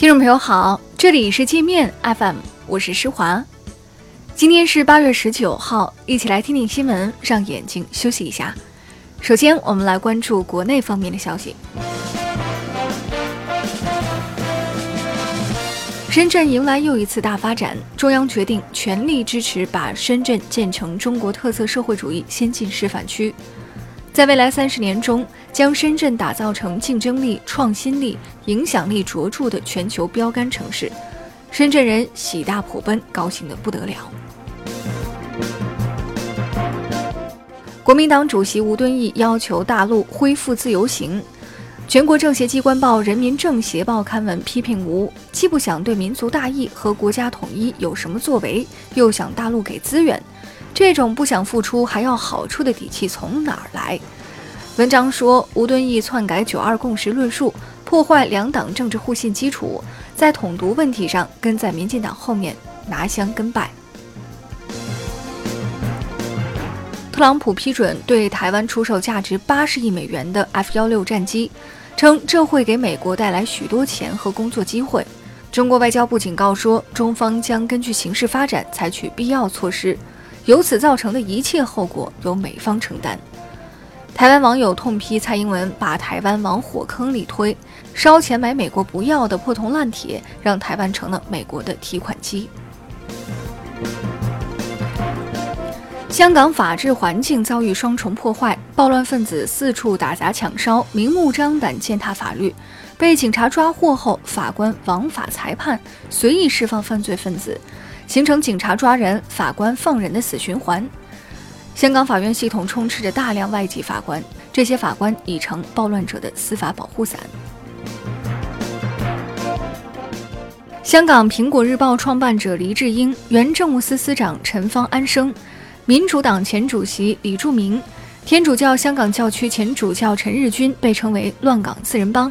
听众朋友好，这里是界面 FM， 我是施华。今天是8月19号，一起来听听新闻，让眼睛休息一下。首先，我们来关注国内方面的消息。深圳迎来又一次大发展，中央决定全力支持把深圳建成中国特色社会主义先进示范区。在未来30年中，将深圳打造成竞争力、创新力、影响力卓著的全球标杆城市。深圳人喜大普奔，高兴得不得了。国民党主席吴敦义要求大陆恢复自由行。全国政协机关报《人民政协报》刊文批评吴，既不想对民族大义和国家统一有什么作为，又想大陆给资源，这种不想付出还要好处的底气从哪儿来？文章说，吴敦义篡改9·2共识论述，破坏两党政治互信基础，在统独问题上跟在民进党后面拿香跟拜。特朗普批准对台湾出售价值80亿美元的 F16 战机，称这会给美国带来许多钱和工作机会。中国外交部警告说，中方将根据形势发展采取必要措施，由此造成的一切后果由美方承担。台湾网友痛批蔡英文把台湾往火坑里推，烧钱买美国不要的破铜烂铁，让台湾成了美国的提款机。香港法治环境遭遇双重破坏，暴乱分子四处打砸抢烧，明目张胆践踏法律，被警察抓获后，法官枉法裁判，随意释放犯罪分子，形成警察抓人、法官放人的死循环。香港法院系统充斥着大量外籍法官，这些法官已成暴乱者的司法保护伞。香港《苹果日报》创办者黎智英、原政务司司长陈方安生、民主党前主席李柱铭、天主教香港教区前主教陈日君被称为“乱港四人帮”。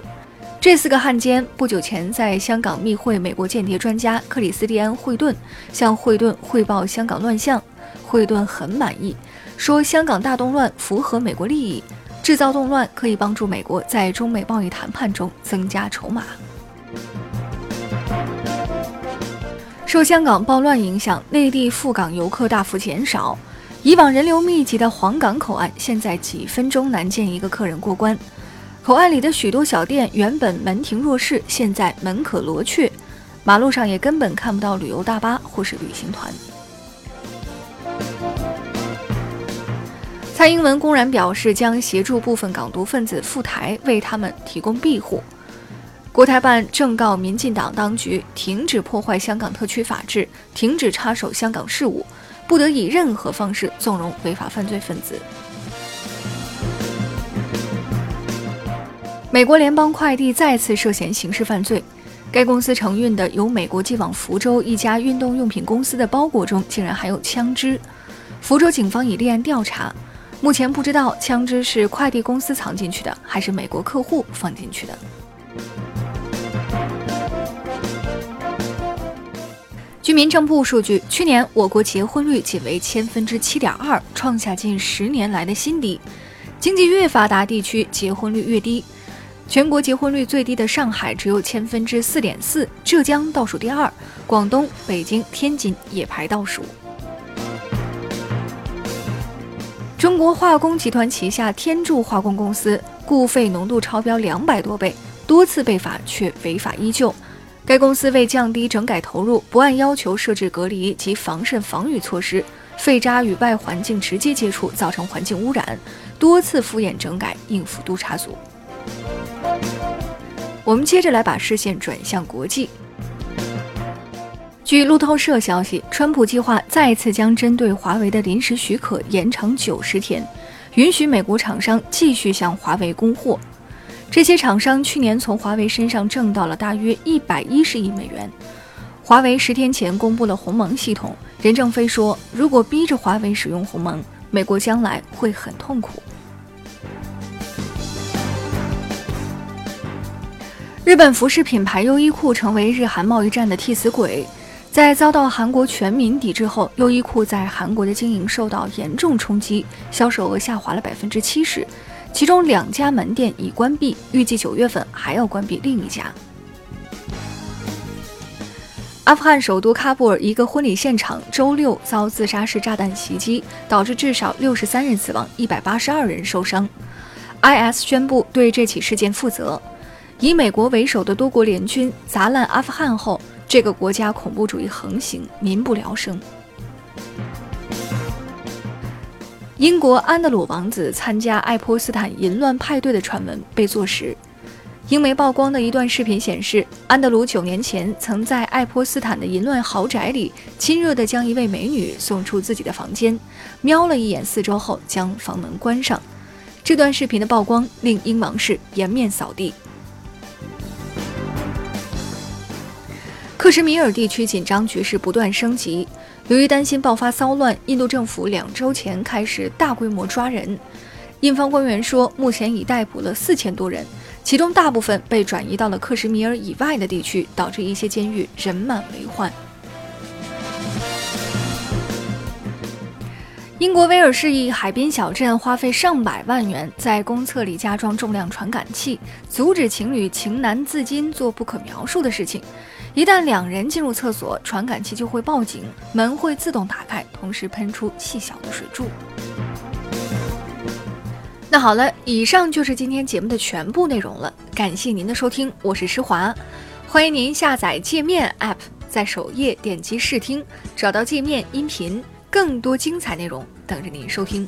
这4个汉奸不久前在香港密会美国间谍专家克里斯蒂安·惠顿，向惠顿汇报香港乱象。惠顿很满意，说香港大动乱符合美国利益，制造动乱可以帮助美国在中美贸易谈判中增加筹码。受香港暴乱影响，内地赴港游客大幅减少。以往人流密集的皇岗口岸，现在几分钟难见一个客人过关。口岸里的许多小店原本门庭若市，现在门可罗雀，马路上也根本看不到旅游大巴或是旅行团。蔡英文公然表示将协助部分港独分子赴台，为他们提供庇护。国台办正告民进党当局，停止破坏香港特区法治，停止插手香港事务，不得以任何方式纵容违法犯罪分子。美国联邦快递再次涉嫌刑事犯罪，该公司承运的由美国寄往福州一家运动用品公司的包裹中竟然含有枪支，福州警方已立案调查，目前不知道枪支是快递公司藏进去的，还是美国客户放进去的。据民政部数据，去年我国结婚率仅为7.2%，创下近10年来的新低。经济越发达地区结婚率越低，全国结婚率最低的上海只有4.4%，浙江倒数第2，广东、北京、天津也排倒数。中国化工集团旗下天柱化工公司固废浓度超标200多倍，多次被罚却违法依旧。该公司为降低整改投入，不按要求设置隔离及防渗防雨措施，废渣与外环境直接接触，造成环境污染，多次敷衍整改，应付督察组。我们接着来把视线转向国际。据路透社消息，川普计划再次将针对华为的临时许可延长90天，允许美国厂商继续向华为供货。这些厂商去年从华为身上挣到了大约110亿美元。华为10天前公布了鸿蒙系统，任正非说，如果逼着华为使用鸿蒙，美国将来会很痛苦。日本服饰品牌优衣库成为日韩贸易战的替死鬼，在遭到韩国全民抵制后，优衣库在韩国的经营受到严重冲击，销售额下滑了70%。其中2家门店已关闭，预计9月份还要关闭另一家。阿富汗首都喀布尔一个婚礼现场周六遭自杀式炸弹袭击，导致至少63人死亡，182人受伤。IS 宣布对这起事件负责。以美国为首的多国联军砸烂阿富汗后，这个国家恐怖主义横行，民不聊生。英国安德鲁王子参加爱泼斯坦淫乱派对的传闻被坐实。英媒曝光的一段视频显示，安德鲁9年前曾在爱泼斯坦的淫乱豪宅里亲热地将一位美女送出自己的房间，瞄了一眼四周后将房门关上。这段视频的曝光令英王室颜面扫地。克什米尔地区紧张局势不断升级，由于担心爆发骚乱，印度政府2周前开始大规模抓人。印方官员说，目前已逮捕了4000多人，其中大部分被转移到了克什米尔以外的地区，导致一些监狱人满为患。英国威尔士一海滨小镇花费上百万元在公厕里加装重量传感器，阻止情侣情难自禁做不可描述的事情。一旦两人进入厕所，传感器就会报警，门会自动打开，同时喷出细小的水柱。那好了，以上就是今天节目的全部内容了，感谢您的收听，我是施华，欢迎您下载界面 App， 在首页点击试听，找到界面音频，更多精彩内容等着您收听。